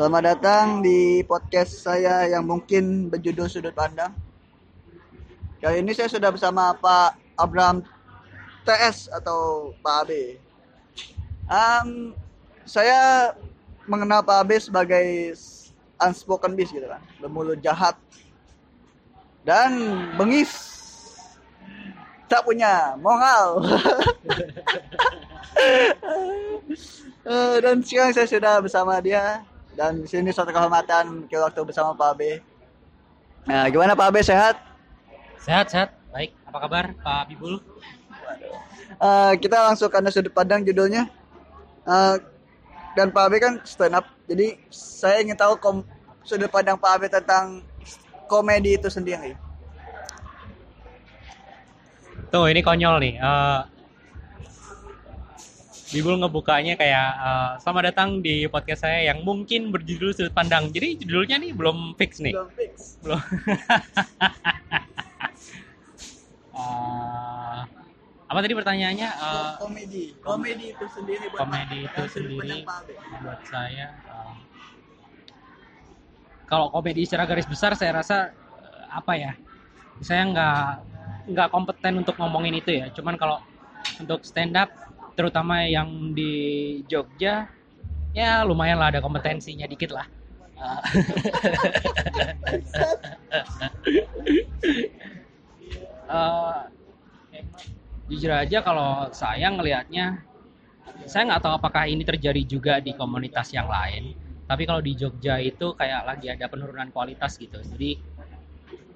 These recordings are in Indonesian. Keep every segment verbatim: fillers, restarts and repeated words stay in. Selamat datang di podcast saya yang mungkin berjudul Sudut Pandang. Kali ini saya sudah bersama Pak Abraham T S atau Pak Abe. Um, saya mengenal Pak Abe sebagai unspoken beast gitu kan, bermulut jahat dan bengis, tak punya moral. Uh, dan sekarang saya sudah bersama dia, dan di sini suatu kehormatan ke waktu bersama Pak Abe. Nah, gimana Pak Abe, sehat? Sehat, sehat. Baik. Apa kabar Pak Bibul? Uh, kita langsung karena Sudut Pandang judulnya. Uh, dan Pak Abe kan stand up. Jadi saya ingin tahu kom- sudut pandang Pak Abe tentang komedi itu sendiri. Tuh, ini konyol nih. Uh... Bibul ngebukanya kayak uh, selamat datang di podcast saya yang mungkin berjudul Sudut Pandang. Jadi judulnya nih belum fix nih. Belum fix. Belum. uh, apa tadi pertanyaannya? Uh, komedi. Komedi itu sendiri buat Komedi itu sendiri buat saya. Uh, kalau komedi secara garis besar saya rasa uh, apa ya? Saya nggak nggak kompeten untuk ngomongin itu ya. Cuman kalau untuk stand up, terutama yang di Jogja, ya lumayan lah, ada kompetensinya dikit lah. uh, jujur aja kalau saya ngelihatnya, saya nggak tahu apakah ini terjadi juga di komunitas yang lain. Tapi kalau di Jogja itu kayak lagi ada penurunan kualitas gitu. Jadi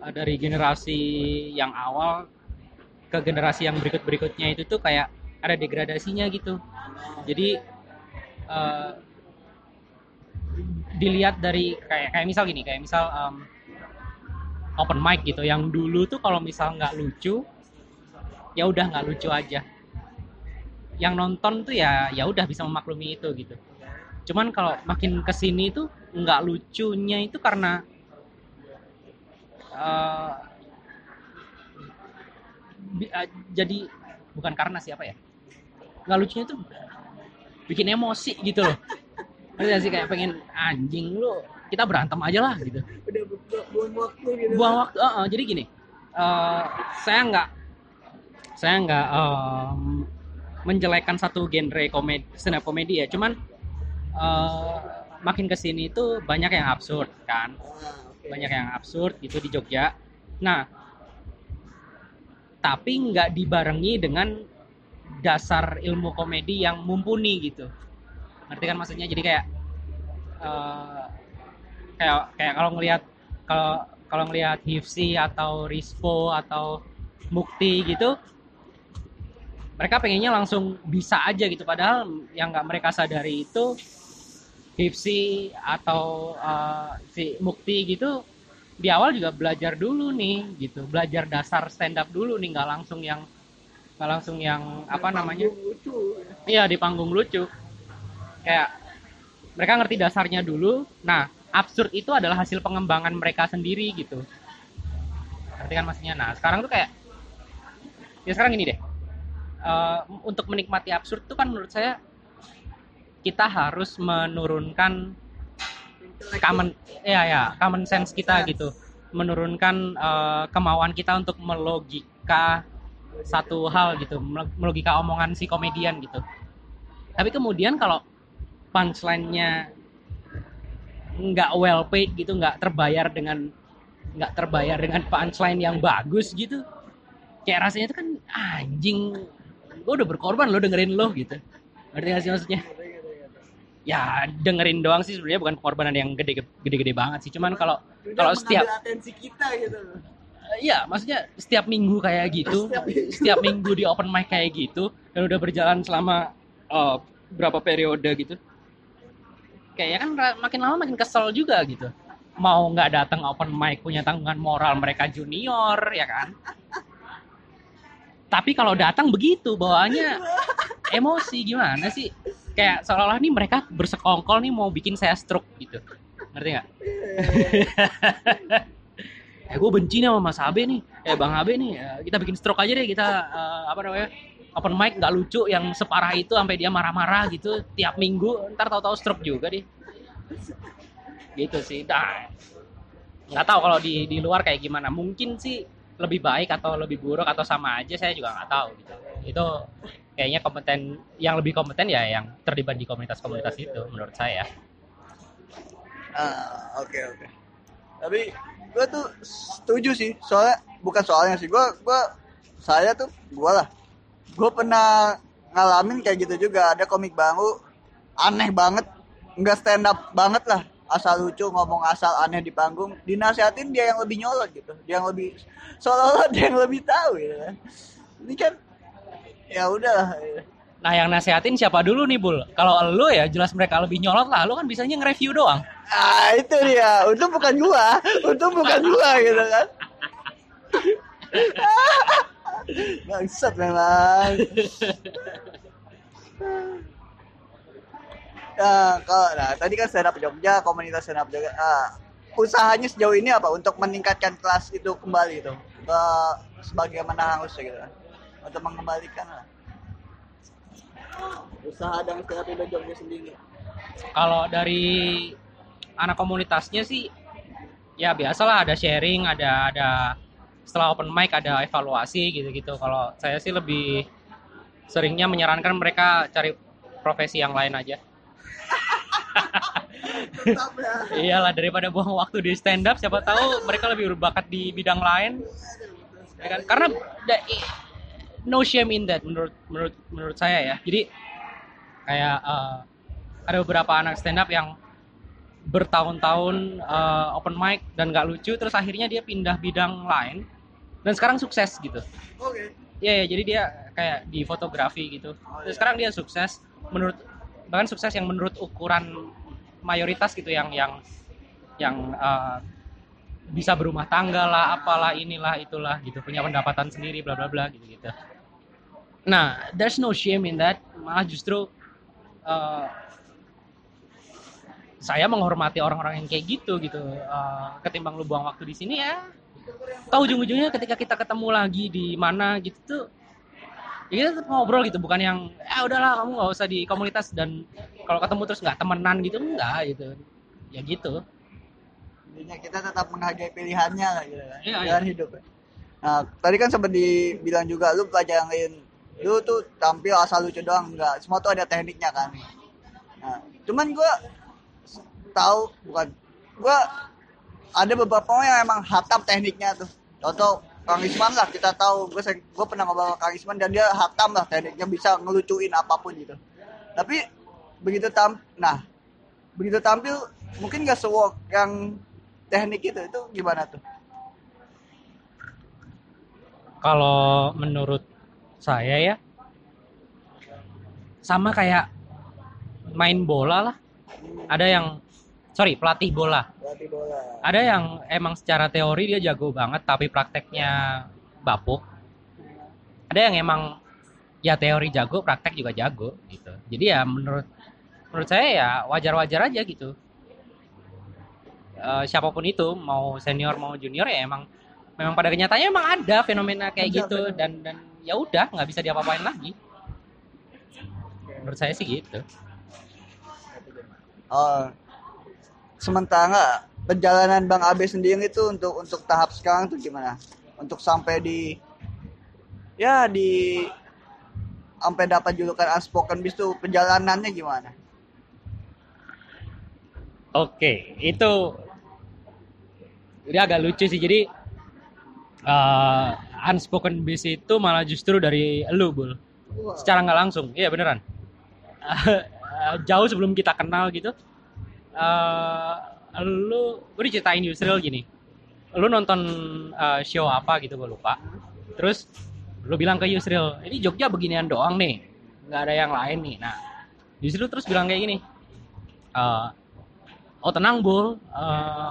dari generasi yang awal ke generasi yang berikut-berikutnya itu tuh kayak ada degradasinya gitu. Jadi uh, dilihat dari kayak kayak misal gini, kayak misal um, open mic gitu. Yang dulu tuh kalau misal nggak lucu, ya udah nggak lucu aja. Yang nonton tuh ya ya udah bisa memaklumi itu gitu. Cuman kalau makin kesini tuh nggak lucunya itu karena uh, bi- uh, jadi bukan karena siapa ya? Nggak lucunya tuh bikin emosi gitu loh. Maksudnya sih kayak pengen anjing lu, kita berantem aja lah gitu. Udah buang waktu gitu. Buang waktu. Uh-uh, jadi gini, uh, saya nggak, saya nggak um, menjelekan satu genre komedi, stand up komedi ya. Cuman uh, makin kesini tuh banyak yang absurd kan, banyak yang absurd gitu di Jogja. Nah, tapi nggak dibarengi dengan dasar ilmu komedi yang mumpuni gitu, ngerti kan maksudnya? Jadi kayak uh, kayak kayak kalau ngelihat kalau kalau ngelihat H I F S I atau RISPO atau Mukti gitu, mereka pengennya langsung bisa aja gitu, padahal yang nggak mereka sadari itu H I F S I atau uh, si Mukti gitu di awal juga belajar dulu nih gitu, belajar dasar stand up dulu nih, nggak langsung yang nggak langsung yang apa namanya lucu. Iya, di panggung lucu, kayak mereka ngerti dasarnya dulu. Nah, absurd itu adalah hasil pengembangan mereka sendiri gitu, ngerti kan maksudnya? Nah, sekarang tuh kayak ya sekarang gini deh, uh, untuk menikmati absurd tuh kan menurut saya kita harus menurunkan common ya ya common sense kita gitu, menurunkan uh, kemauan kita untuk melogika satu hal gitu, melogika omongan si komedian gitu. Tapi kemudian kalau punchline-nya nggak well paid gitu, nggak terbayar dengan nggak terbayar dengan punchline yang bagus gitu, kayak rasanya itu kan anjing, gue udah berkorban lo dengerin lo gitu, ngerti nggak sih maksudnya? Ya dengerin doang sih sebenarnya, bukan pengorbanan yang gede-gede banget sih. Cuman kalau kalau setiap atensi kita gitu. Iya, maksudnya setiap minggu kayak gitu, setiap minggu, setiap minggu di open mic kayak gitu, dan udah berjalan selama uh, berapa periode gitu, kayaknya kan makin lama makin kesel juga gitu. Mau nggak datang open mic punya tanggungan moral mereka junior ya kan. Tapi kalau datang begitu bawaannya emosi gimana sih? Kayak seolah-olah nih mereka bersekongkol nih mau bikin saya stroke gitu, ngerti nggak? Eh, gue benci nih sama Mas Abe nih, eh Bang Abe nih, kita bikin stroke aja deh kita, uh, apa namanya, open mic nggak lucu yang separah itu sampai dia marah-marah gitu tiap minggu, ntar tahu-tahu stroke juga deh. gitu sih. Nah, nggak tahu kalau di di luar kayak gimana, mungkin sih lebih baik atau lebih buruk atau sama aja, saya juga nggak tahu gitu. Itu kayaknya kompeten, yang lebih kompeten ya yang terlibat di komunitas-komunitas itu menurut saya. Ah, oke okay, oke. Okay. Tapi gue tuh setuju sih, soalnya bukan soalnya sih, gue gue saya tuh gue lah, gue pernah ngalamin kayak gitu juga. Ada komik baru aneh banget, nggak stand up banget lah, asal lucu, ngomong asal aneh di panggung, dinasihatin dia yang lebih nyolot gitu, dia yang lebih seolah-olah dia yang lebih tahu gitu kan. Ini kan ya udahlah. Nah, yang nasihatin siapa dulu nih, Bul? Kalau elu ya jelas mereka lebih nyolot lah, lu kan bisanya nge-review doang. Ah, itu dia. Untung bukan gua, untung bukan gua gitu kan. Bangsat memang. Nah, kalau, nah, tadi kan Stand Up Jogja, komunitas Stand Up Jogja, nah, usahanya sejauh ini apa untuk meningkatkan kelas itu kembali itu ke sebagaimana harusnya gitu kan, untuk mengembalikan lah usaha dan Stand Up Jogja sendiri. Kalau dari anak komunitasnya sih ya biasalah, ada sharing, ada ada setelah open mic ada evaluasi gitu-gitu. Kalau saya sih lebih seringnya menyarankan mereka cari profesi yang lain aja. Iyalah, daripada buang waktu di stand up, siapa tahu mereka lebih berbakat di bidang lain. Karena no shame in that menurut menurut menurut saya ya. Jadi kayak uh, ada beberapa anak stand up yang bertahun-tahun uh, open mic dan nggak lucu, terus akhirnya dia pindah bidang lain dan sekarang sukses gitu. Oke. Okay. Ya, ya, jadi dia kayak di fotografi gitu. Oh, terus yeah. Sekarang dia sukses menurut, bahkan sukses yang menurut ukuran mayoritas gitu, yang yang yang uh, bisa berumah tangga lah, apalah, inilah, itulah gitu, punya pendapatan sendiri, bla bla bla gitu gitu. Nah, there's no shame in that. Malah justru uh, saya menghormati orang-orang yang kayak gitu gitu. Uh, ketimbang lu buang waktu di sini ya. Tahu ujung-ujungnya ketika kita ketemu lagi di mana gitu tuh, ya kita ngobrol gitu, bukan yang eh udahlah kamu nggak usah di komunitas dan kalau ketemu terus nggak temenan gitu, enggak gitu ya gitu. Intinya kita tetap menghargai pilihannya lah gitu kan, ya, jalan ya. Hidup. Nah, tadi kan sempat dibilang juga lu pelajarin, lu tuh tampil asal lucu doang enggak, semua tuh ada tekniknya kan. Nah, cuman gua tahu bukan gua ada beberapa orang yang emang hatam tekniknya tuh. Contoh Kang Isman lah, kita tahu, gue gue pernah ngobrol sama Kang Isman dan dia hatam lah tekniknya, bisa ngelucuin apapun gitu. Tapi begitu tam, nah begitu tampil mungkin nggak se-work yang teknik itu, itu gimana tuh? Kalau menurut saya ya sama kayak main bola lah. Ada yang sorry pelatih bola. Pelatih bola. Ada yang emang secara teori dia jago banget tapi prakteknya bapuk. Ada yang emang ya teori jago, praktek juga jago gitu. Jadi ya menurut menurut saya ya wajar-wajar aja gitu. E, siapapun itu, mau senior mau junior ya emang memang pada kenyataannya emang ada fenomena kayak benar, gitu benar. dan dan ya udah nggak bisa diapa-apain lagi. Menurut saya sih gitu. Oh. Sementara perjalanan Bang Abe sendiri itu untuk untuk tahap sekarang tuh gimana? Untuk sampai di ya di sampai dapat julukan Unspoken Beast tuh perjalanannya gimana? Oke, itu dia agak lucu sih. Jadi uh, Unspoken Beast itu malah justru dari elu, Bul. Wow. Secara nggak langsung. Iya beneran. Jauh sebelum kita kenal gitu. Uh, lu gue diceritain Yusril gini, lu nonton uh, show apa gitu gue lupa, terus lu bilang ke Yusril ini Jogja beginian doang nih, nggak ada yang lain nih. Nah Yusril terus bilang kayak gini, uh, oh tenang Bul, uh,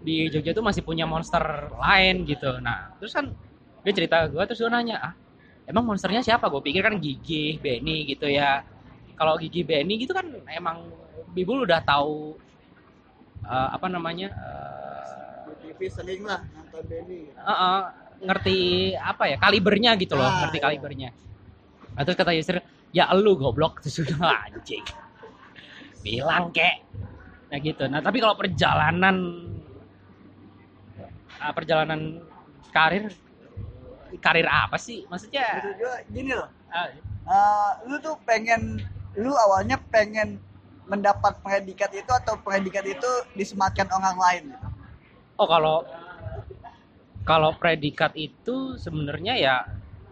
di Jogja tuh masih punya monster lain gitu. Nah terus kan dia cerita gue, terus gue nanya, ah emang monsternya siapa? Gue pikir kan Gigi Benny gitu ya. Kalau Gigi Benny gitu kan emang Bibul udah tahu uh, apa namanya uh, T V sering lah nonton Benny. Uh, uh, ngerti apa ya kalibernya gitu loh, ah, ngerti iya. Kalibernya. Nah, terus kata Yusril, ya elu goblok, terus udah anjing. Bilang kek. Nah gitu. Nah tapi kalau perjalanan perjalanan karir karir apa sih? Maksudnya? Maksud gue gini loh. Ah. Uh, lu tuh pengen, lu awalnya pengen mendapat predikat itu atau predikat itu disematkan orang lain gitu? Oh kalau kalau predikat itu sebenarnya ya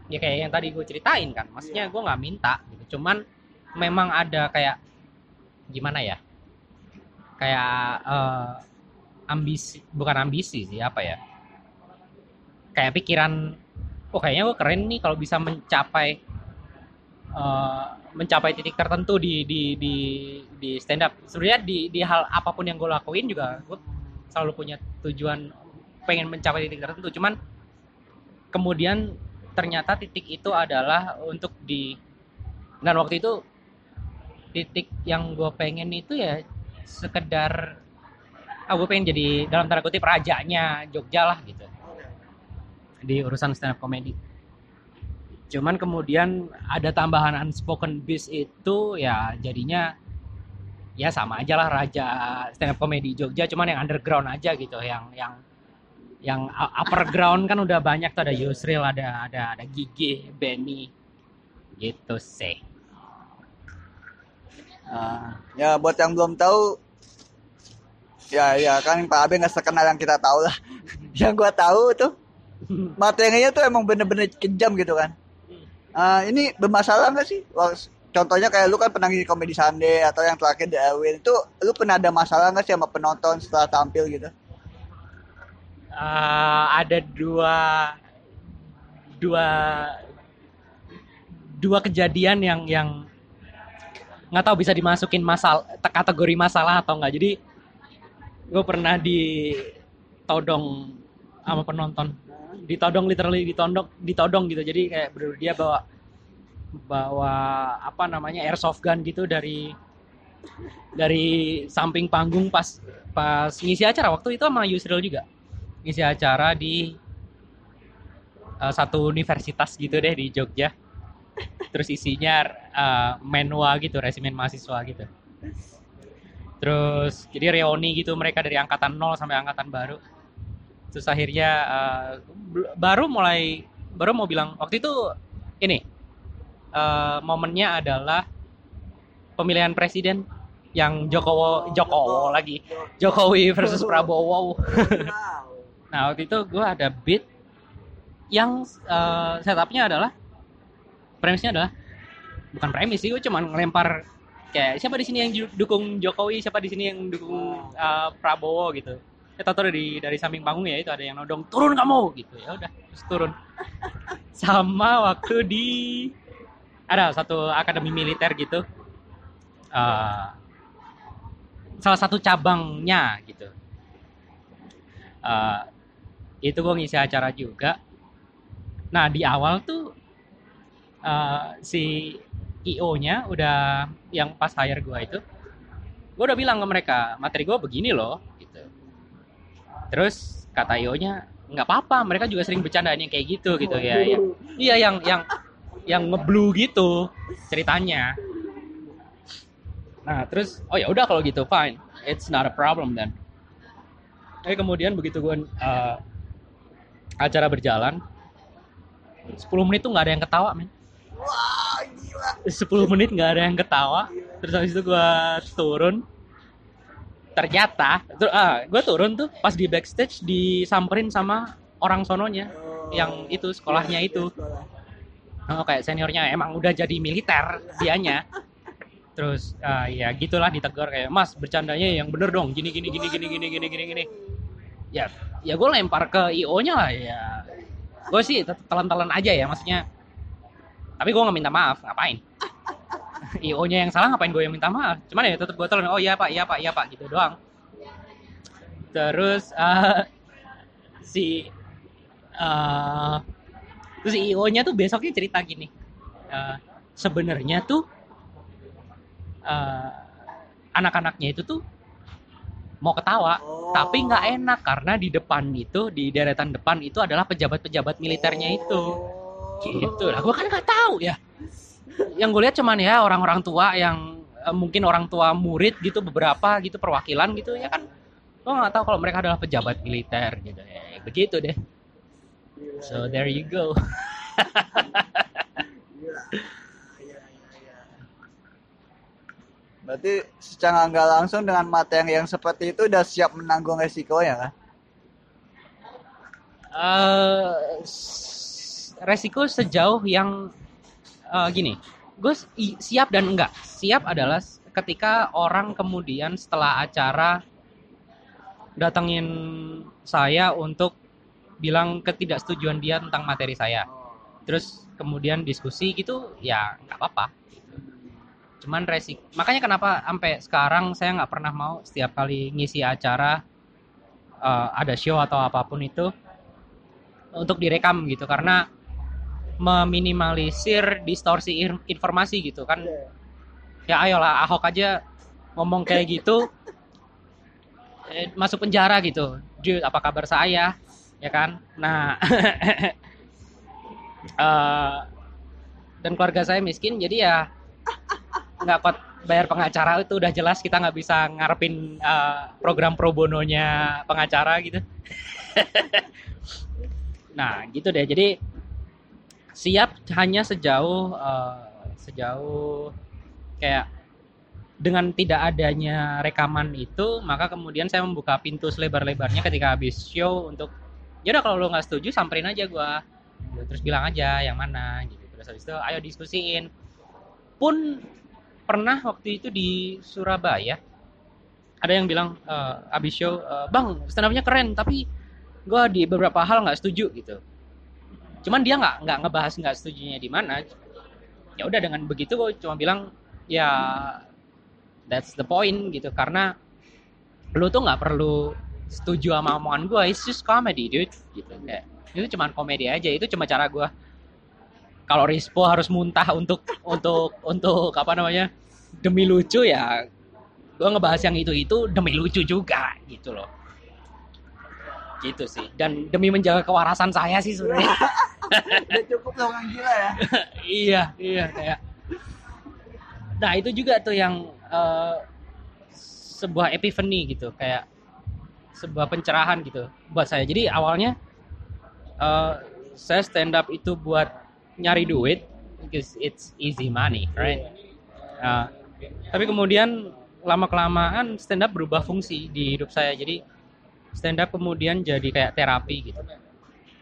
ya kayak yang tadi gue ceritain kan, maksudnya yeah. gue nggak minta gitu, cuman memang ada kayak gimana ya, kayak uh, ambisi, bukan ambisi sih, apa ya, kayak pikiran, oh kayaknya gue keren nih kalau bisa mencapai uh, mencapai titik tertentu di di di di stand up. Sebenarnya di di hal apapun yang gue lakuin juga gue selalu punya tujuan pengen mencapai titik tertentu, cuman kemudian ternyata titik itu adalah untuk di, dan waktu itu titik yang gue pengen itu ya sekedar ah gue pengen jadi dalam tanda kutip rajanya Jogja lah gitu di urusan stand up comedy. Cuman kemudian ada tambahan unspoken beast itu ya jadinya ya sama aja lah raja stand up comedy Jogja, cuman yang underground aja gitu, yang yang yang upper ground kan udah banyak tuh, ada Yusril, ada ada ada Gigi Benny gitu sih. Uh, ya buat yang belum tahu ya ya kan Pak Abe nggak sekenal yang kita tahu lah. Yang gua tahu tuh materinya tuh emang bener-bener kejam gitu kan. Uh, ini bermasalah nggak sih? Contohnya kayak lu kan pernah di Komedi Sunday atau yang terakhir di Erwin itu, lu pernah ada masalah nggak sih sama penonton setelah tampil gitu? Uh, ada dua dua dua kejadian yang yang nggak tahu bisa dimasukin masal kategori masalah atau nggak. Jadi gue pernah ditodong sama penonton, ditodong literally ditodong ditodong gitu. Jadi kayak bener dia bawa bawa apa namanya airsoft gun gitu dari dari samping panggung pas pas ngisi acara waktu itu sama Yusril juga. Ngisi acara di uh, satu universitas gitu deh di Jogja. Terus isinya uh, menwa gitu, resimen mahasiswa gitu. Terus jadi reuni gitu, mereka dari angkatan nol sampai angkatan baru. Terus akhirnya uh, baru mulai, baru mau bilang, waktu itu ini uh, momennya adalah pemilihan presiden yang Jokowi, Jokowi lagi, Jokowi versus Prabowo. Nah waktu itu gue ada beat yang uh, setupnya adalah premisnya adalah bukan premis sih, gue cuma ngelempar kayak siapa di sini yang dukung Jokowi, siapa di sini yang dukung uh, Prabowo gitu. Ya tahu dari dari samping panggung ya itu ada yang nodong turun kamu gitu, ya udah terus turun. Sama waktu di ada satu akademi militer gitu, uh, salah satu cabangnya gitu. Uh, itu gue ngisi acara juga. Nah di awal tuh uh, si I O nya udah yang pas hire gue itu, gue udah bilang ke mereka materi gue begini loh gitu. Terus kata I O nya nggak apa-apa, mereka juga sering bercandaan yang kayak gitu gitu ya, ya. Iya yang yang yang ngeblue gitu ceritanya. Nah terus oh ya udah kalau gitu fine, it's not a problem then. Eh kemudian begitu gue uh, acara berjalan sepuluh menit tuh nggak ada yang ketawa men. Wah gila. sepuluh menit nggak ada yang ketawa. Terus habis itu gue turun. Ternyata ter- ah gue turun tuh pas di backstage disamperin sama orang sononya oh, yang itu sekolahnya itu. Oh kayak seniornya emang udah jadi militer dianya. Terus uh, ya gitulah ditegur kayak mas bercandanya yang bener dong gini gini gini gini gini gini gini gini. Ya, ya gue lempar ke I O-nya lah ya. Gue sih telan-telan aja ya maksudnya. Tapi gue nggak minta maaf, ngapain? I O-nya yang salah, ngapain gue yang minta maaf? Cuman ya tetap gue telan. Oh iya pak, iya pak, iya pak gitu doang. Terus uh, si uh, terus I O-nya tuh besoknya cerita gini. Uh, Sebenarnya tuh uh, anak-anaknya itu tuh mau ketawa, oh. tapi nggak enak karena di depan itu, di deretan depan itu adalah pejabat-pejabat militernya itu, gitu lah. Gue kan nggak tahu ya. Yang gue lihat cuman ya orang-orang tua yang uh, mungkin orang tua murid gitu, beberapa gitu perwakilan gitu ya kan. Gue nggak tahu kalau mereka adalah pejabat militer gitu ya, begitu deh. So there you go. Berarti secara nggak langsung dengan materi yang seperti itu udah siap menanggung resikonya kan? Uh, resiko sejauh yang uh, gini, gue siap dan enggak. Siap adalah ketika orang kemudian setelah acara datangin saya untuk bilang ketidaksetujuan dia tentang materi saya, terus kemudian diskusi gitu, ya nggak apa-apa. Cuman resik, makanya kenapa sampai sekarang saya nggak pernah mau setiap kali ngisi acara uh, ada show atau apapun itu untuk direkam gitu, karena meminimalisir distorsi informasi gitu kan. Ya ayolah Ahok aja ngomong kayak gitu eh, masuk penjara gitu, dude apa kabar saya ya kan. Nah uh, dan keluarga saya miskin jadi ya nggak kuat bayar pengacara, itu udah jelas kita nggak bisa ngarepin uh, program pro bononya pengacara gitu. Nah gitu deh, jadi siap hanya sejauh uh, sejauh kayak dengan tidak adanya rekaman itu, maka kemudian saya membuka pintu selebar-lebarnya ketika habis show untuk ya udah kalau lo nggak setuju samperin aja gue, terus bilang aja yang mana gitu, terus habis itu ayo diskusiin. Pun pernah waktu itu di Surabaya ada yang bilang uh, abis show uh, bang stand up-nya keren tapi gue di beberapa hal nggak setuju gitu. Cuman dia nggak nggak ngebahas nggak setujunya di mana. Ya udah dengan begitu gue cuma bilang ya that's the point gitu, karena lu tuh nggak perlu setuju sama omongan gue, it's just comedy dude gitu. Kayak itu cuma komedi aja, itu cuma cara gue. Kalau Rispo harus muntah untuk untuk untuk apa namanya demi lucu, ya gue ngebahas yang itu itu demi lucu juga gitu loh. Gitu sih, dan demi menjaga kewarasan saya sih sebenarnya. Udah cukup lah orang gila ya. Iya, iya kayak. Nah itu juga tuh yang uh, sebuah epiphany gitu, kayak sebuah pencerahan gitu buat saya. Jadi awalnya uh, saya stand up itu buat nyari duit, because it's easy money, right? Uh, tapi kemudian lama kelamaan stand up berubah fungsi di hidup saya. Jadi stand up kemudian jadi kayak terapi gitu.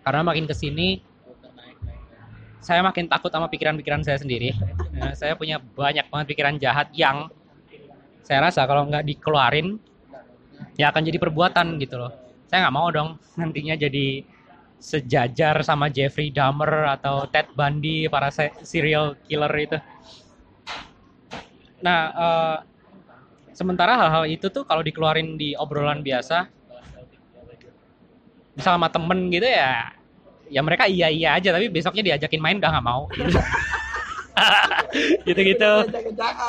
Karena makin kesini saya makin takut sama pikiran-pikiran saya sendiri. Nah, saya punya banyak banget pikiran jahat yang saya rasa kalau nggak dikeluarin ya akan jadi perbuatan gitu loh. Saya nggak mau dong nantinya jadi sejajar sama Jeffrey Dahmer atau Ted Bundy, para serial killer itu. Nah, uh, sementara hal-hal itu tuh kalau dikeluarin di obrolan biasa sama temen gitu ya, ya mereka iya-iya aja, tapi besoknya diajakin main udah gak mau gitu-gitu.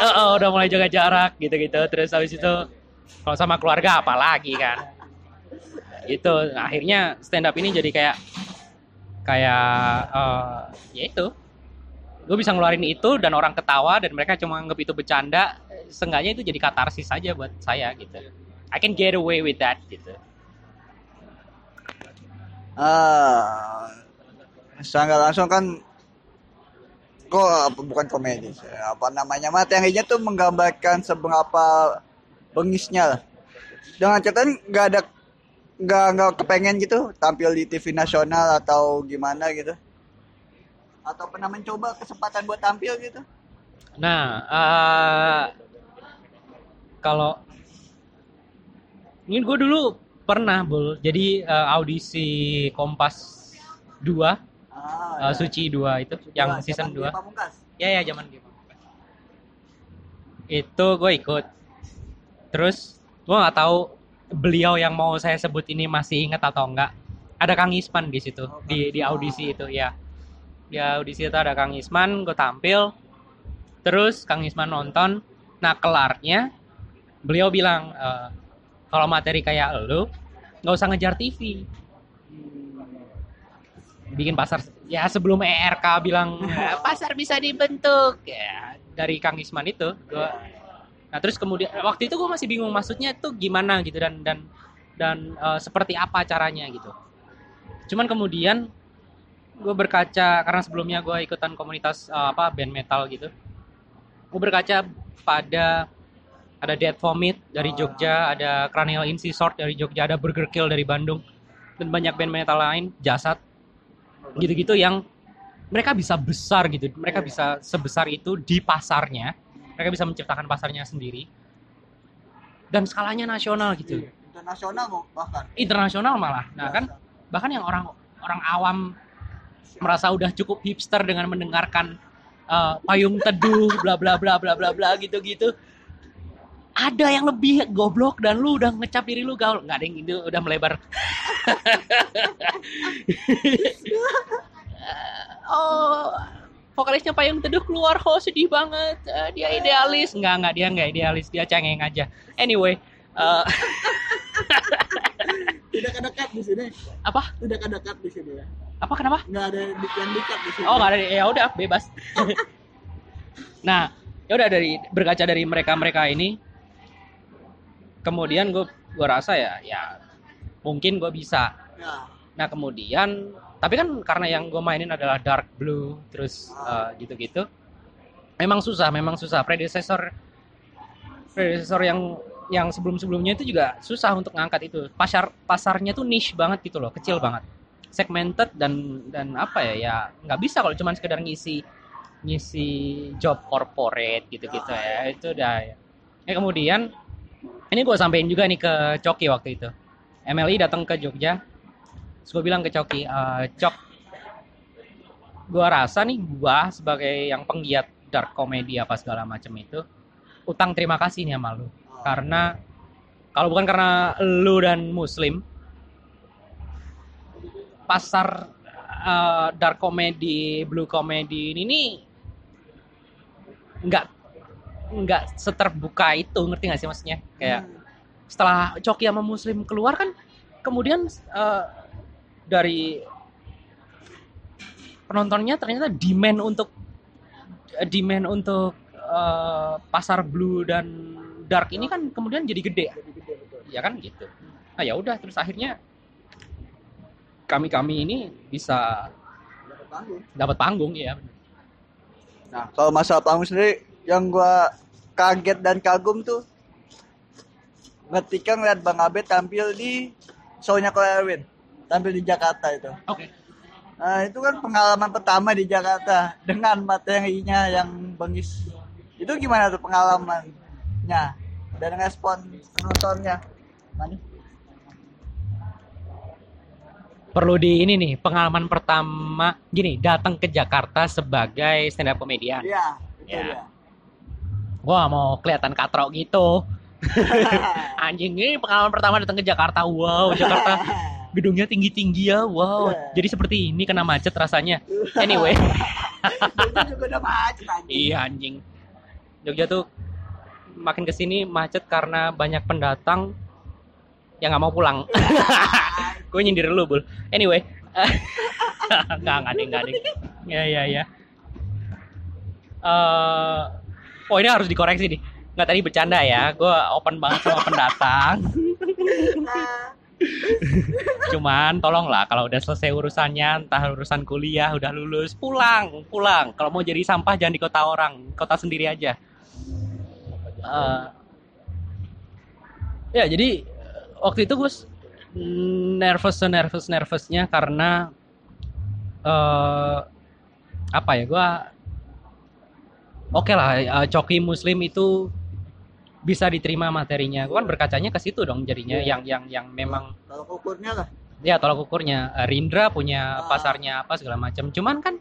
Oh, oh, udah mulai jaga jarak gitu-gitu. Terus habis itu kalau sama keluarga apalagi kan itu. Nah, akhirnya stand up ini jadi kayak kayak uh, ya itu gue bisa ngeluarin itu dan orang ketawa dan mereka cuma anggap itu bercanda. Seenggaknya itu jadi katarsis aja buat saya gitu, I can get away with that gitu. Ah, secara langsung kan kok bukan komedi, apa namanya materinya tuh menggambarkan seberapa bengisnya lah. Dengan catatan nggak ada nggak nggak kepengen gitu tampil di T V nasional atau gimana gitu, atau pernah mencoba kesempatan buat tampil gitu. Nah, uh, kalau ini gue dulu pernah bul, jadi uh, audisi Kompas dua, ah, ya. uh, Suci dua itu, Suci yang season dua. Ya ya zaman gitu. Itu gue ikut. Terus gue nggak tahu beliau yang mau saya sebut ini masih ingat atau enggak. Ada Kang Isman di situ, oh, di di audisi itu ya. Di audisi itu ada Kang Isman, gue tampil. Terus Kang Isman nonton. Nah kelarnya beliau bilang uh, kalau materi kayak lo nggak usah ngejar T V, bikin pasar. Ya sebelum E R K bilang pasar bisa dibentuk ya, dari Kang Isman itu, gue Nah terus kemudian waktu itu gue masih bingung maksudnya itu gimana gitu dan dan dan uh, seperti apa caranya gitu. Cuman kemudian gue berkaca karena sebelumnya gue ikutan komunitas uh, apa band metal gitu. Gue berkaca pada ada Death Vomit dari Jogja, ada Cranial Incisor dari Jogja, ada Burger Kill dari Bandung, dan banyak band metal lain, Jasad, gitu-gitu yang mereka bisa besar gitu, mereka bisa sebesar itu di pasarnya, mereka bisa menciptakan pasarnya sendiri, dan skalanya nasional gitu. Internasional bahkan. Internasional malah, nah kan bahkan yang orang orang awam merasa udah cukup hipster dengan mendengarkan uh, Payung Teduh, bla bla bla bla bla bla gitu-gitu. Ada yang lebih goblok dan lu udah ngecap diri lu gaul. Nggak ada yang itu udah melebar. Oh, vokalisnya Payung Teduh keluar, oh sedih banget. Uh, dia idealis. Nggak, nggak dia nggak idealis. Dia cengeng aja. Anyway. Uh... Tidak ada cut di sini. Apa? Tidak ada cut di sini ya. Apa kenapa? Nggak ada yang di cut di sini. Oh nggak ada. Ya udah bebas. Nah, ya udah dari berkaca dari mereka-mereka ini. Kemudian gue gue rasa ya ya mungkin gue bisa ya. Nah kemudian tapi kan karena yang gue mainin adalah dark blue terus uh, gitu-gitu memang susah memang susah predecessor predecessor yang yang sebelum-sebelumnya itu juga susah untuk ngangkat itu pasar pasarnya tuh niche banget gitu loh kecil banget segmented dan dan apa ya ya nggak bisa kalau cuma sekedar ngisi ngisi job corporate gitu-gitu ya itu udah ya. Nah, kemudian ini gue sampein juga nih ke Choki waktu itu. M L I datang ke Jogja. Terus gue bilang ke Choki, e, Cok, gue rasa nih gue sebagai yang penggiat dark comedy apa segala macam itu, utang terima kasih nih sama lu. Karena, kalau bukan karena lu dan Muslim, pasar uh, dark comedy, blue comedy ini nih nggak nggak seterbuka itu, ngerti nggak sih maksudnya? Kayak hmm. setelah Choki sama Muslim keluar kan, kemudian uh, dari penontonnya ternyata demand untuk demand untuk uh, pasar blue dan dark ini kan kemudian jadi gede, jadi gede ya kan gitu. Nah ya udah terus akhirnya kami-kami ini bisa dapat panggung, dapat panggung ya. Nah kalau masalah panggung sendiri yang gue kaget dan kagum tuh ketika ngeliat Bang Abed tampil di show-nya Erwin, tampil di Jakarta itu. Oke. Okay. Nah itu kan pengalaman pertama di Jakarta dengan materinya yang bengis. Itu gimana tuh pengalamannya dan respon penontonnya? Mana? Perlu di ini nih pengalaman pertama gini datang ke Jakarta sebagai stand up komedian. Iya. Iya. Wah mau kelihatan katrok gitu. Anjing ini pengalaman pertama datang ke Jakarta. Wow, Jakarta gedungnya tinggi-tinggi ya. Wow. Jadi seperti ini kena macet rasanya. Anyway. Jogja juga udah macet anjing. Iya anjing. Jogja tuh makin kesini macet karena banyak pendatang yang nggak mau pulang. Gue nyindir lu, Bul. Anyway. Nggak, nggak ding, nggak ding. Ya, ya, ya. Uh, Oh ini harus dikoreksi nih. Nggak tadi bercanda ya. Gue open banget sama pendatang. Cuman tolonglah kalau udah selesai urusannya, entah urusan kuliah, udah lulus, pulang, pulang. Kalau mau jadi sampah jangan di kota orang, kota sendiri aja. Uh, ya jadi waktu itu gue nervous, nervous, nervousnya karena uh, apa ya gue. Oke okay lah, uh, Choki Muslim itu bisa diterima materinya. Gue kan berkacanya ke situ dong jadinya, yeah. yang yang yang memang tolak ukurnya lah. Ya tolak ukurnya. Uh, Rindra punya ah. pasarnya apa segala macam. Cuman kan,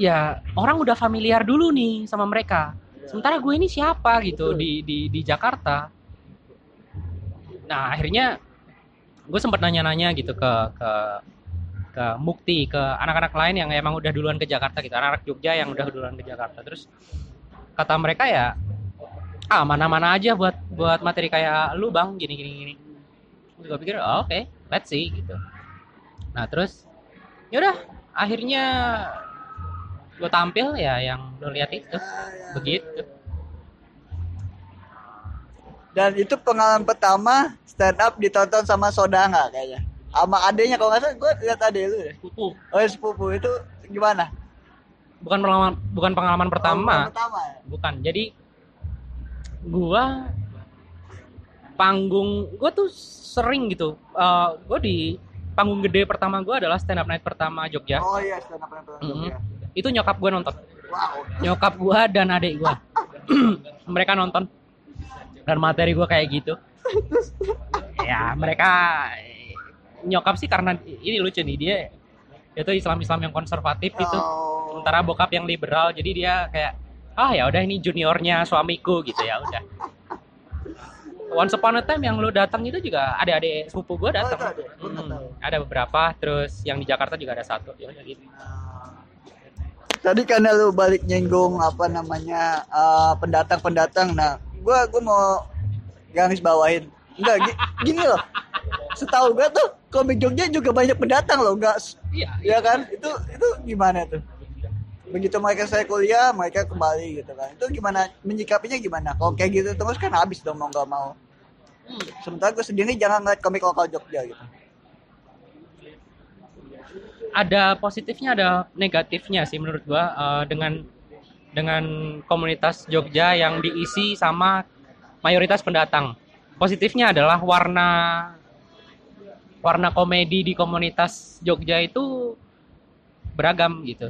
ya orang udah familiar dulu nih sama mereka. Yeah. Sementara gue ini siapa gitu di, di di Jakarta. Nah akhirnya gue sempat nanya-nanya gitu ke ke. ke Mukti, ke anak-anak lain yang emang udah duluan ke Jakarta gitu, anak-anak Jogja yang udah duluan ke Jakarta. Terus kata mereka ya, ah mana-mana aja buat buat materi kayak lu bang, gini-gini. Gue pikir, oh, oke, okay, let's see gitu. Nah terus, yaudah akhirnya gue tampil ya yang lo lihat itu, begitu. Dan itu pengalaman pertama stand up ditonton sama saudara kayaknya. Sama adenya kalau nggak salah, gue lihat adek lu deh. Sepupu. Oh sepupu itu gimana? Bukan pengalaman, bukan pengalaman pertama. Oh, pertama ya? Bukan. Jadi gue panggung, gue tuh sering gitu. Uh, gue di panggung gede pertama gue adalah stand up night pertama Jogja. Oh iya stand up night pertama Jogja. Mm-hmm. Itu nyokap gue nonton. Wow. Nyokap gue dan adik gue. Mereka nonton. Dan materi gue kayak gitu. Ya mereka nyokap sih karena ini lucu nih, dia itu Islam-Islam yang konservatif gitu. Sementara bokap yang liberal, jadi dia kayak ah ya udah ini juniornya suamiku gitu ya udah. Once upon a time yang lo datang itu juga ada adik sepupu gue datang. Hmm, ada beberapa, terus yang di Jakarta juga ada satu ya gitu. Tadi karena lu balik nyinggung apa namanya uh, pendatang-pendatang, nah gue gue mau garis bawahin, enggak g- gini loh, setahu gue tuh komik Jogja juga banyak pendatang loh, enggak, iya, ya kan, iya. itu itu gimana tuh? Begitu mereka saya kuliah, mereka kembali gitu kan, itu gimana menyikapinya gimana? Kalau kayak gitu terus kan habis dong mau nggak mau. Sementara gue sendiri jangan ngeliat komik lokal Jogja gitu. Ada positifnya ada negatifnya sih menurut gua, uh, dengan dengan komunitas Jogja yang diisi sama mayoritas pendatang. Positifnya adalah warna warna komedi di komunitas Jogja itu beragam gitu.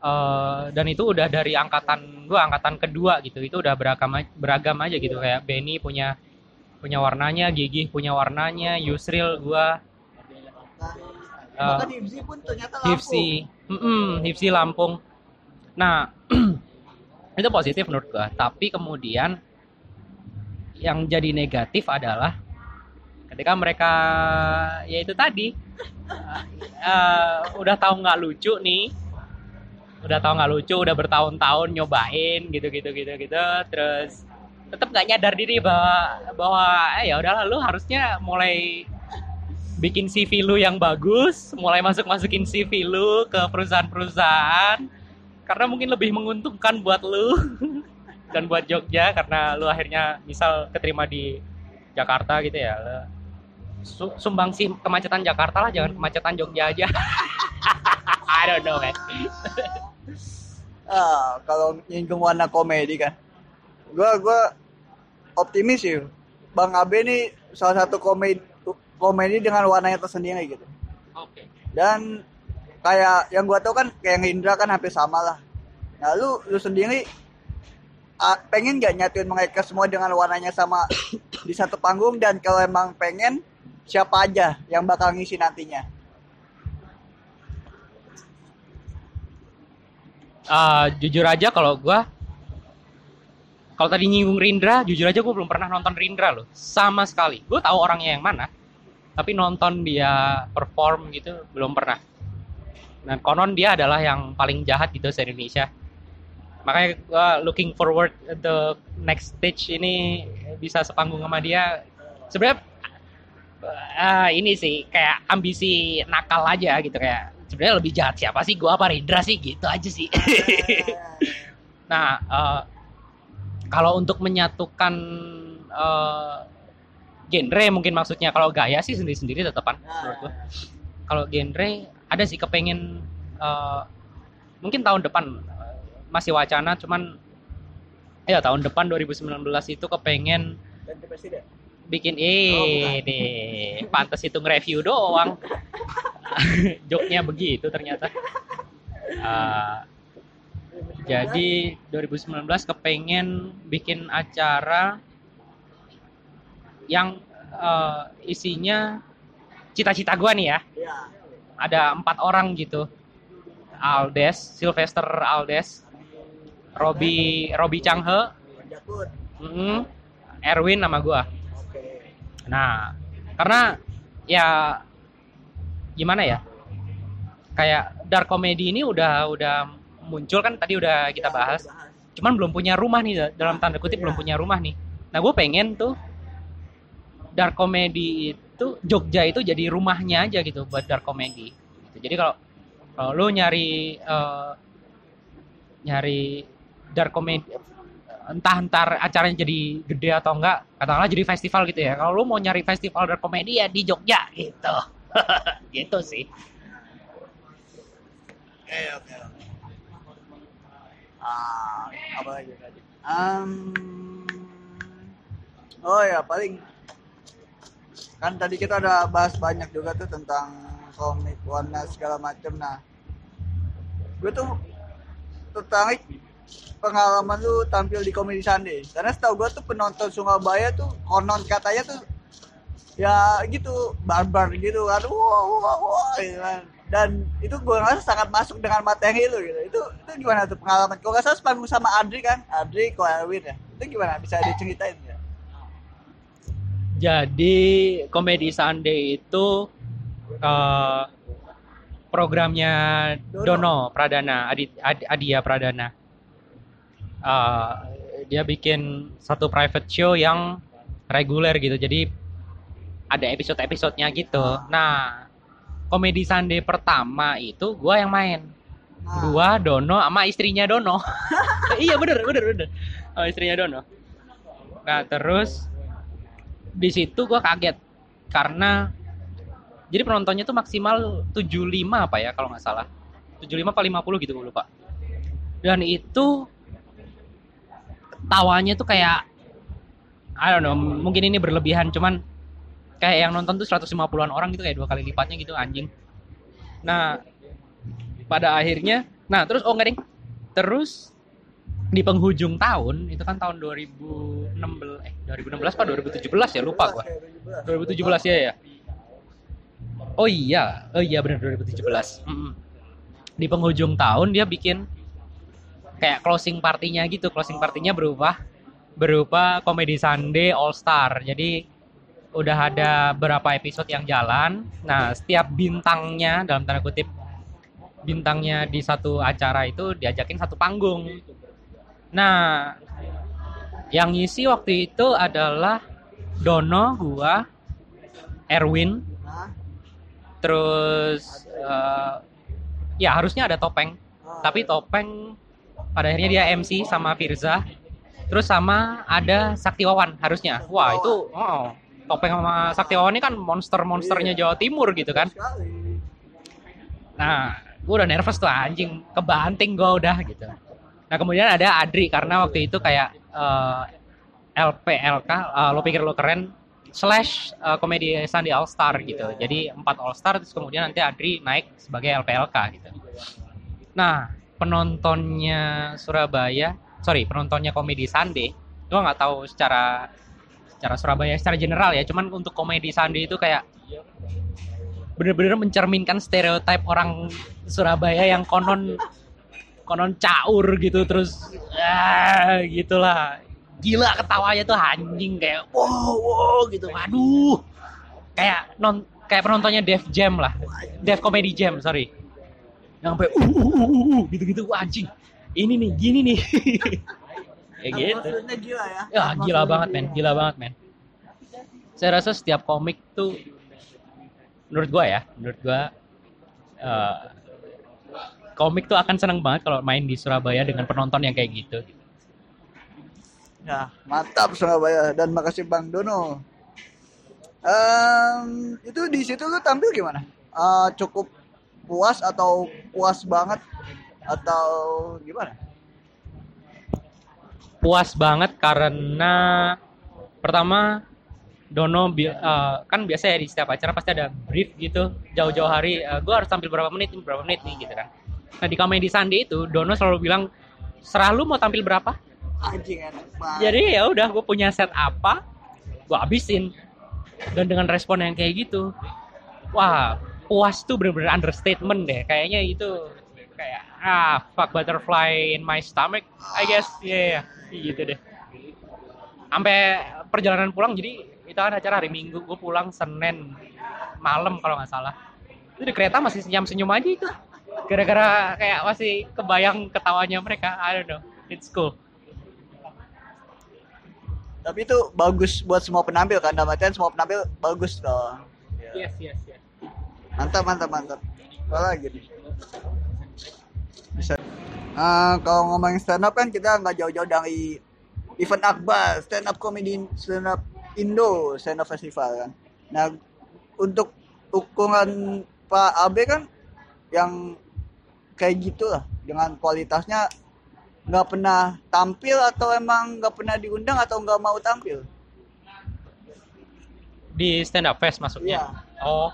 Uh, dan itu udah dari angkatan gua, angkatan kedua gitu. Itu udah beragam beragam aja gitu, kayak Benny punya punya warnanya, Gigi punya warnanya, Yusril gua. Bahkan uh, Hipsi pun ternyata Lampung. Hipsi, Hipsi Lampung. Nah, itu positif menurut gua. Tapi kemudian yang jadi negatif adalah ketika mereka, ya itu tadi, uh, uh, udah tahu nggak lucu nih, udah tahu nggak lucu, udah bertahun-tahun nyobain gitu-gitu-gitu-gitu, terus tetap nggak nyadar diri bahwa bahwa eh, ya udahlah lu harusnya mulai bikin C V lu yang bagus, mulai masuk-masukin C V lu ke perusahaan-perusahaan karena mungkin lebih menguntungkan buat lu dan buat Jogja, karena lu akhirnya misal keterima di Jakarta gitu ya, sumbang sih kemacetan Jakarta lah, jangan kemacetan Jogja aja. I don't know man. Ah, kalau nyinggung warna komedi kan, gua gua optimis sih. Bang Abe nih salah satu komedi komedi dengan warnanya tersendiri gitu. Oke. Okay. Dan kayak yang gua tau kan kayak Rindra kan hampir sama lah. Nah lu lu sendiri uh, pengen nggak nyatuin mereka semua dengan warnanya sama di satu panggung, dan kalau emang pengen siapa aja yang bakal ngisi nantinya? Uh, jujur aja kalau gua, kalau tadi nyinggung Rindra, jujur aja gua belum pernah nonton Rindra loh, sama sekali. Gua tahu orangnya yang mana, tapi nonton dia perform gitu belum pernah. Dan konon dia adalah yang paling jahat gitu se-Indonesia. Makanya uh, looking forward the next stage ini bisa sepanggung sama dia. Sebenarnya uh, ini sih kayak ambisi nakal aja gitu, kayak sebenarnya lebih jahat siapa sih, gua apa Rindra sih, gitu aja sih. Nah, uh, kalau untuk menyatukan uh, genre mungkin maksudnya, kalau gaya sih sendiri-sendiri tetepan menurut gue. Kalau genre ada sih kepengen uh, mungkin tahun depan, uh, masih wacana, cuman ya tahun depan dua ribu sembilan belas itu kepengen bikin eh deh, pantas itu nge-review doang. Joknya begitu ternyata. Uh, jadi dua ribu sembilan belas kepengen bikin acara yang uh, isinya cita-cita gua nih ya, ya. Ada empat orang gitu, Aldes, Sylvester Aldes, Robi Robi Changhe, mm-hmm, Erwin nama gua. Oke. Nah, karena ya gimana ya, kayak dark comedy ini udah udah muncul kan, tadi udah kita bahas, cuman belum punya rumah nih dalam tanda kutip, ya. Belum punya rumah nih. Nah, gua pengen tuh dark comedy itu Jogja itu jadi rumahnya aja gitu buat dark comedy. Jadi kalau kalau lu nyari uh, nyari dark comedy entah entar acaranya jadi gede atau enggak, katakanlah jadi festival gitu ya. Kalau lu mau nyari festival dan komedi ya di Jogja gitu. Gitu sih. Oke, oke, oke. Ah, apa lagi tadi? Um, oh ya paling kan tadi kita udah bahas banyak juga tuh tentang komik warna segala macam. Nah, gue tuh tertarik pengalaman lu tampil di Komedi Sunday, karena setahu gue tuh penonton Surabaya tuh konon katanya tuh ya gitu barbar gitu kan, wah wah wah gitu kan. Dan itu gue rasa sangat masuk dengan materi lu gitu. Itu itu gimana tuh pengalaman? Gue rasa panggung sama Ardrey kan, Ardrey Klawir ya. Itu gimana? Bisa diceritain ya? Jadi Komedi Sunday itu uh, programnya Dono, Dono Pradana, Adi, Adi, Adia Pradana. Uh, dia bikin satu private show yang reguler gitu. Jadi ada episode-episodenya gitu. Nah, Komedi Sunday pertama itu gue yang main. Nah. Gue, Dono, sama istrinya Dono. Iya bener, bener, bener. Sama istrinya Dono. Nah terus, di situ gue kaget. Karena, jadi penontonnya tuh maksimal tujuh puluh lima apa ya kalau gak salah. tujuh puluh lima apa lima puluh gitu gue lupa. Dan itu, tawanya tuh kayak, I don't know, mungkin ini berlebihan cuman, kayak yang nonton tuh seratus lima puluhan orang gitu, kayak dua kali lipatnya gitu anjing. Nah, pada akhirnya, nah terus oh enggak ding. Terus di penghujung tahun, itu kan tahun dua ribu enam belas eh dua ribu enam belas apa dua ribu tujuh belas ya lupa gua. dua ribu tujuh belas ya ya. Oh iya, oh iya benar dua ribu tujuh belas. Mm-hmm. Di penghujung tahun dia bikin kayak closing partinya gitu. Closing partinya berupa berupa Komedi Sunday All Star. Jadi udah ada berapa episode yang jalan. Nah, setiap bintangnya dalam tanda kutip bintangnya di satu acara itu diajakin satu panggung. Nah, yang ngisi waktu itu adalah Dono, gua, Erwin, terus uh, ya harusnya ada Topeng, tapi Topeng pada akhirnya dia M C sama Firza, terus sama ada Sakti Wawan harusnya. Wah itu oh. Topeng sama Sakti Wawan ini kan monster-monsternya Jawa Timur gitu kan. Nah, gue udah nervous tuh anjing, kebanting gue udah gitu. Nah, kemudian ada Ardrey karena waktu itu kayak uh, L P L K, uh, lo pikir lo keren, slash uh, Komedi Sunday All Star gitu. Jadi empat All Star, terus kemudian nanti Ardrey naik sebagai L P L K gitu. Nah, penontonnya Surabaya, sorry, penontonnya Komedi Sunday, gue gak tahu secara... secara Surabaya, secara general ya, cuman untuk Komedi Sunday itu kayak bener-bener mencerminkan stereotip orang Surabaya yang konon konon caur gitu, terus ah, gitulah, gila ketawanya tuh anjing kayak wow wow gitu, aduh kayak non kayak penontonnya Def Jam lah, Def Comedy Jam sorry, yang sampai uh, uh, uh, uh, uh gitu-gitu anjing, ini nih gini nih. Ya gitu. Maksudnya gila ya. Ya maksudnya gila banget men, gila banget men. Saya rasa setiap komik tuh menurut gua ya, menurut gua uh, komik tuh akan senang banget kalau main di Surabaya dengan penonton yang kayak gitu. Nah, mantap Surabaya dan makasih Bang Dono. Um, itu di situ lu tampil gimana? Uh, cukup puas atau puas banget atau gimana? Puas banget karena pertama Dono uh, kan biasa ya di setiap acara pasti ada brief gitu jauh-jauh hari uh, gue harus tampil berapa menit berapa menit nih gitu kan. Nah di Komedi Sunday itu Dono selalu bilang serah lu mau tampil berapa. Anjing enak banget. Jadi ya udah gue punya set apa gue habisin, dan dengan respon yang kayak gitu wah puas tuh bener-bener understatement deh kayaknya itu kayak ah fuck butterfly in my stomach I guess ya yeah. Gitu deh. Sampai perjalanan pulang, jadi itu kan acara hari Minggu, gue pulang Senin malam kalau nggak salah. Itu di kereta masih senyum-senyum aja itu, gara-gara kayak masih kebayang ketawanya mereka. I don't know, it's cool. Tapi itu bagus buat semua penampil kan, dalam artian semua penampil bagus loh. Yes yes yes. Mantap mantap mantap. Apa lagi nih? Bisa. Uh, kalau ngomongin stand up kan kita nggak jauh-jauh dari event akbar, stand up comedy, stand up Indo, stand up festival kan. Nah, untuk ukuran Pak Abe kan yang kayak gitulah, dengan kualitasnya nggak pernah tampil atau emang nggak pernah diundang atau nggak mau tampil di stand up fest maksudnya. Yeah. Oh,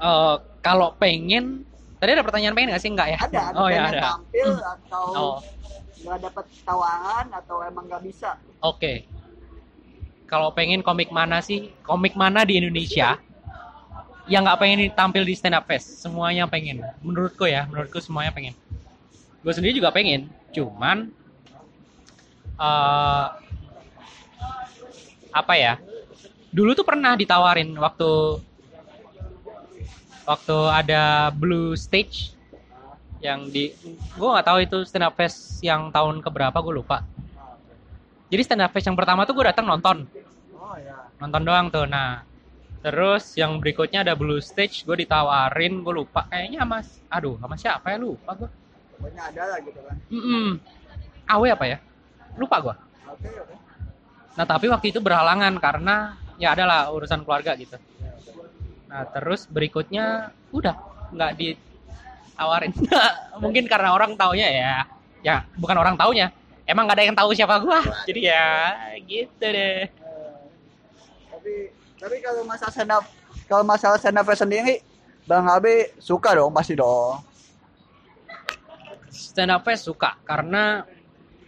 uh, kalau pengen tadi ada pertanyaan pengen nggak sih? Nggak ya? Ada, ada oh, pengen ya, ada. Tampil atau oh. nggak dapat tawaran atau emang nggak bisa. Oke, okay. Kalau pengen komik mana sih? Komik mana di Indonesia yang nggak pengen tampil di stand up fest? Semuanya pengen. Menurutku ya, menurutku semuanya pengen. Gue sendiri juga pengen, cuman uh, apa ya? Dulu tuh pernah ditawarin waktu waktu ada Blue Stage yang di, gue nggak tahu itu stand up fest yang tahun keberapa gue lupa. Jadi stand up fest yang pertama tuh gue datang nonton, nonton doang tuh. Nah, terus yang berikutnya ada Blue Stage, gue ditawarin, gue lupa kayaknya mas, aduh, sama siapa ya lupa gue. Pokoknya ada lah gitu kan. Mm-mm. Awe apa ya? Lupa gua. Oke, oke. Nah, tapi waktu itu berhalangan karena ya adalah urusan keluarga gitu. Nah, terus berikutnya udah enggak ditawarin. Mungkin karena orang taunya ya. Ya, bukan orang taunya. Emang enggak ada yang tahu siapa gua. Jadi ya gitu deh. Tapi tapi kalau masalah stand up, kalau masalah stand up sendiri Bang Abe suka dong, pasti dong. Stand up fest suka karena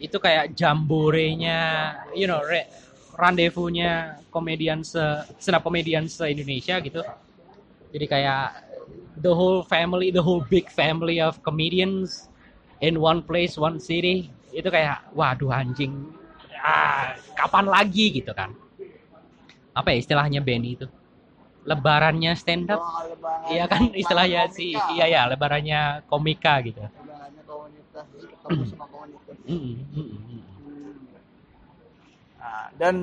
itu kayak jamborenya, you know, re- randevunya komedian se stand up komedian se Indonesia gitu. Jadi kayak the whole family, the whole big family of comedians in one place, one city. Itu kayak waduh anjing. Ah, kapan lagi gitu kan. Apa ya istilahnya Benny itu? Lebarannya stand up. Oh, lebaran, iya kan istilahnya sih. Iya ya, lebarannya komika gitu. Komunitas, ketemu sama komunitas. Nah, dan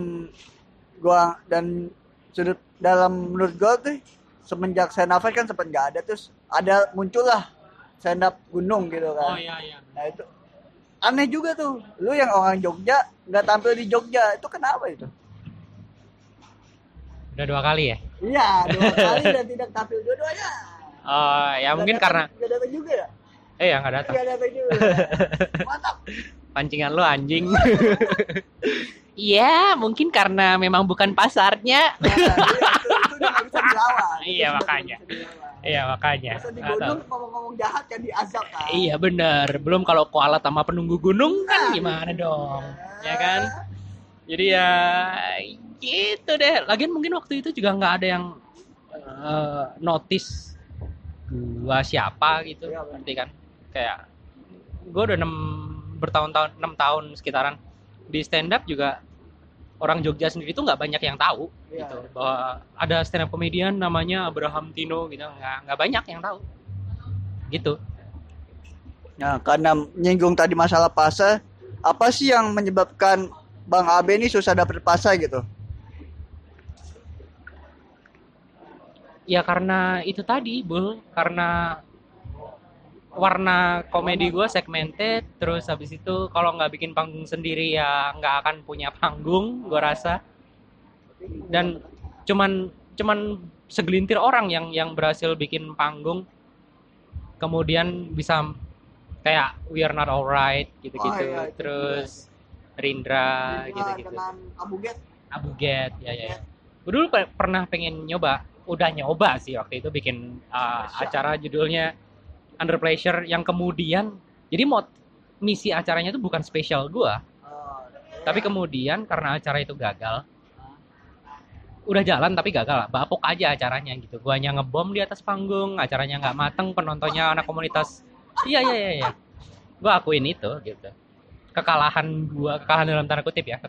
gua dan sudut dalam menurut gua tuh semenjak stand up kan sempat nggak ada, terus ada muncullah stand up gunung gitu kan. Oh iya iya. Nah itu aneh juga tuh, lu yang orang Jogja nggak tampil di Jogja itu kenapa itu? Udah dua kali ya? Iya dua kali dan tidak tampil dua-duanya. Oh ya gak mungkin datang, karena. Gak datang juga ya? Eh ya nggak datang. Nggak datang juga. Mantap. Pancingan lo anjing. Iya mungkin karena memang bukan pasarnya. Nah, itu, itu udah nggak bisa dilawan. Iya makanya. Iya makanya. Masa di gunung ngomong-ngomong jahat kan diazab kan. Iya benar. Belum kalau koala sama penunggu gunung kan gimana dong? Ya kan. Jadi ya gitu deh. Lagian mungkin waktu itu juga nggak ada yang uh, notice gua siapa gitu ya, nanti kan kayak gue udah enam bertahun-tahun enam tahun sekitaran di stand up juga orang Jogja sendiri tuh nggak banyak yang tahu ya, gitu ya. Bahwa ada stand up komedian namanya Abraham Tino gitu nggak nggak banyak yang tahu gitu. Nah karena nyinggung tadi masalah pasar, apa sih yang menyebabkan Bang Abe ini susah dapet pasar gitu? Ya karena itu tadi, Bul, karena warna komedi gue segmented, terus habis itu kalau nggak bikin panggung sendiri ya nggak akan punya panggung, gue rasa. Dan cuman cuman segelintir orang yang yang berhasil bikin panggung, kemudian bisa kayak We Are Not Alright gitu-gitu, oh, ya, terus ya. Rindra, Rindra gitu-gitu. Dengan Abuget. Abuget, ya ya. Gue dulu pe- pernah pengen nyoba. Udah nyoba sih waktu itu bikin uh, acara judulnya Under Pressure yang kemudian jadi mod misi acaranya itu bukan spesial gua. Oh, tapi kemudian karena acara itu gagal. Udah jalan tapi gagal, bapok aja acaranya gitu. Gua hanya ngebom di atas panggung, acaranya enggak mateng, penontonnya anak komunitas. Iya iya iya iya. Gua akuin itu gitu. Kekalahan gua, kekalahan dalam tanda kutip ya.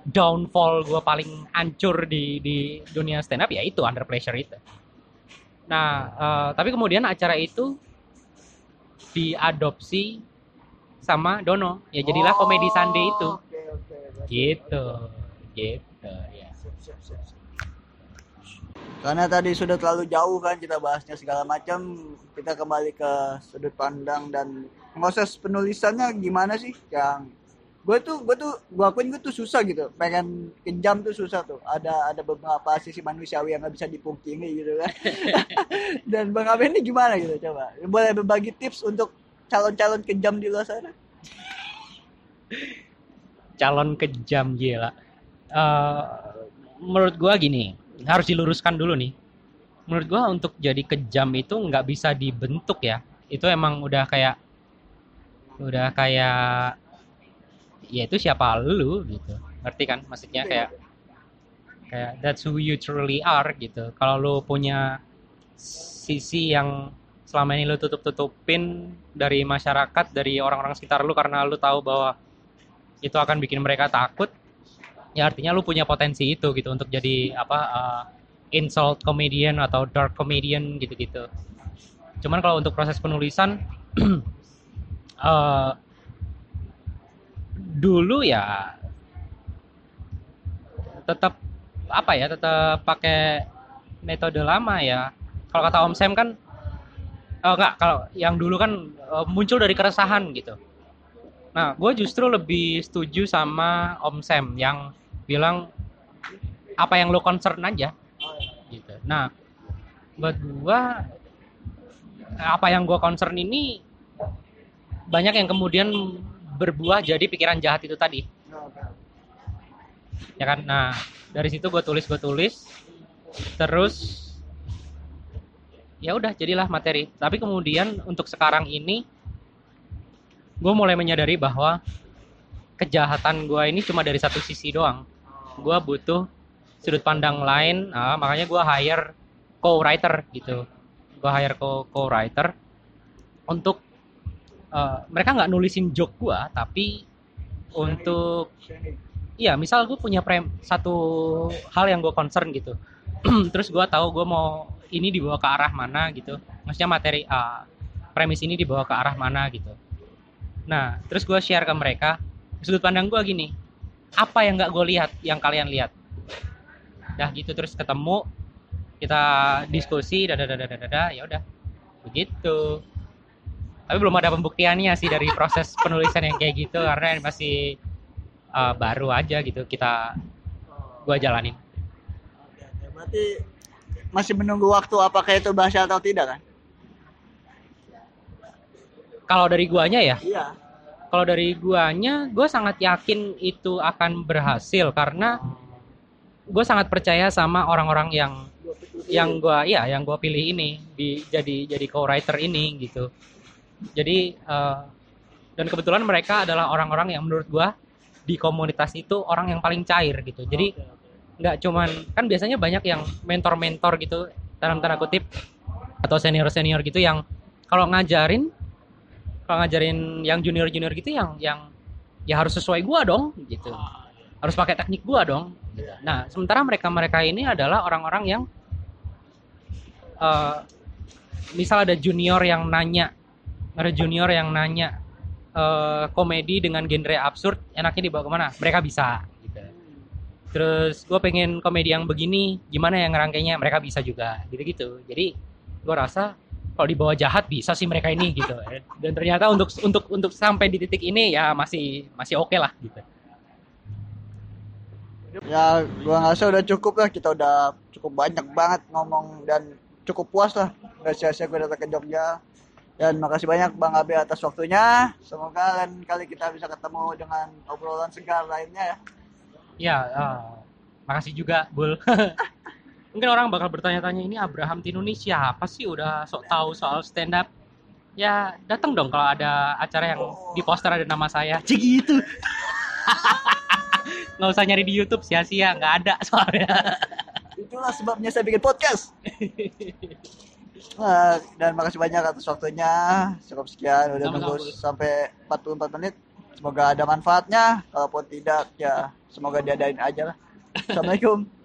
Downfall gue paling hancur di di dunia stand up ya itu Under Pressure itu. Nah uh, tapi kemudian acara itu diadopsi sama Dono ya jadilah oh, Komedi Sunday itu. Okay, okay, okay. Gitu gitu ya. Karena tadi sudah terlalu jauh kan kita bahasnya segala macam, kita kembali ke sudut pandang dan proses penulisannya gimana sih yang gue tuh gue tuh gue akuin gue tuh susah gitu, pengen kejam tuh susah tuh, ada ada beberapa sisi manusiawi yang nggak bisa dipungkiri gitu kan. Dan Bang Aben ini gimana gitu, coba boleh berbagi tips untuk calon-calon kejam di luar sana? Calon kejam, gila. Uh, menurut gue gini, harus diluruskan dulu nih. Menurut gue untuk jadi kejam itu nggak bisa dibentuk ya, itu emang udah kayak udah kayak ya itu siapa lu gitu, ngerti kan maksudnya, kayak kayak that's who you truly are gitu. Kalau lu punya sisi yang selama ini lu tutup-tutupin dari masyarakat, dari orang-orang sekitar lu, karena lu tahu bahwa itu akan bikin mereka takut, ya artinya lu punya potensi itu gitu untuk jadi apa uh, insult comedian atau dark comedian gitu-gitu. Cuman kalau untuk proses penulisan uh, dulu ya tetap apa ya tetap pakai metode lama ya. Kalau kata Om Sam kan oh enggak, kalau yang dulu kan uh, muncul dari keresahan gitu. Nah, gue justru lebih setuju sama Om Sam yang bilang apa yang lo concern aja gitu. Nah, buat gue apa yang gue concern ini banyak yang kemudian berbuah jadi pikiran jahat itu tadi, ya kan? Nah, dari situ gue tulis, gue tulis, terus ya udah jadilah materi. Tapi kemudian untuk sekarang ini, gue mulai menyadari bahwa kejahatan gue ini cuma dari satu sisi doang. Gue butuh sudut pandang lain, nah, makanya gue hire co-writer gitu. Gue hire co-writer untuk Uh, mereka nggak nulisin joke gue, tapi untuk iya misal gue punya prem, satu hal yang gue concern gitu, terus gue tahu gue mau ini dibawa ke arah mana gitu, maksudnya materi uh, premis ini dibawa ke arah mana gitu. Nah terus gue share ke mereka sudut pandang gue gini, apa yang nggak gue lihat yang kalian lihat, dah gitu. Terus ketemu kita diskusi, dada dada dada dada, ya udah begitu. Tapi belum ada pembuktiannya sih dari proses penulisan yang kayak gitu, karena masih uh, baru aja gitu kita gua jalanin. Berarti masih menunggu waktu apakah itu berhasil atau tidak kan? Kalau dari guanya ya? Iya. Kalau dari guanya, gua sangat yakin itu akan berhasil karena gua sangat percaya sama orang-orang yang yang gua ya yang gua pilih ini di jadi jadi co-writer ini gitu. Jadi uh, dan kebetulan mereka adalah orang-orang yang menurut gua di komunitas itu orang yang paling cair gitu. Jadi nggak cuman kan biasanya banyak yang mentor-mentor gitu dalam tanda kutip atau senior-senior gitu yang kalau ngajarin kalau ngajarin yang junior-junior gitu yang yang ya harus sesuai gua dong gitu, harus pakai teknik gua dong. Gitu. Nah sementara mereka-mereka ini adalah orang-orang yang uh, misal ada junior yang nanya ada junior yang nanya e, komedi dengan genre absurd enaknya dibawa kemana? Mereka bisa gitu. Terus gue pengen komedi yang begini, gimana yang ngerangkainya? Mereka bisa juga gitu-gitu. Jadi gue rasa kalau dibawa jahat bisa sih mereka ini gitu. Dan ternyata untuk untuk untuk sampai di titik ini ya masih masih oke okay lah gitu. Ya gue rasa udah cukup lah, kita udah cukup banyak banget ngomong dan cukup puas lah. Gak sia-sia gue datang ke Jogja. Dan makasih banyak Bang Abe atas waktunya. Semoga lain kali kita bisa ketemu dengan obrolan segar lainnya ya. Iya, uh, makasih juga, Bul. Mungkin orang bakal bertanya-tanya, ini Abraham T S ini siapa sih? Udah sok tahu soal stand up. Ya, datang dong kalau ada acara yang oh. Di poster ada nama saya. Cik gitu. Nggak usah nyari di YouTube, sia-sia. Nggak ada soalnya. Itulah sebabnya saya bikin podcast. Dan makasih banyak atas waktunya. Cukup sekian, udah nunggu sampai empat puluh empat menit. Semoga ada manfaatnya. Kalaupun tidak, ya semoga diadain aja lah. Assalamualaikum.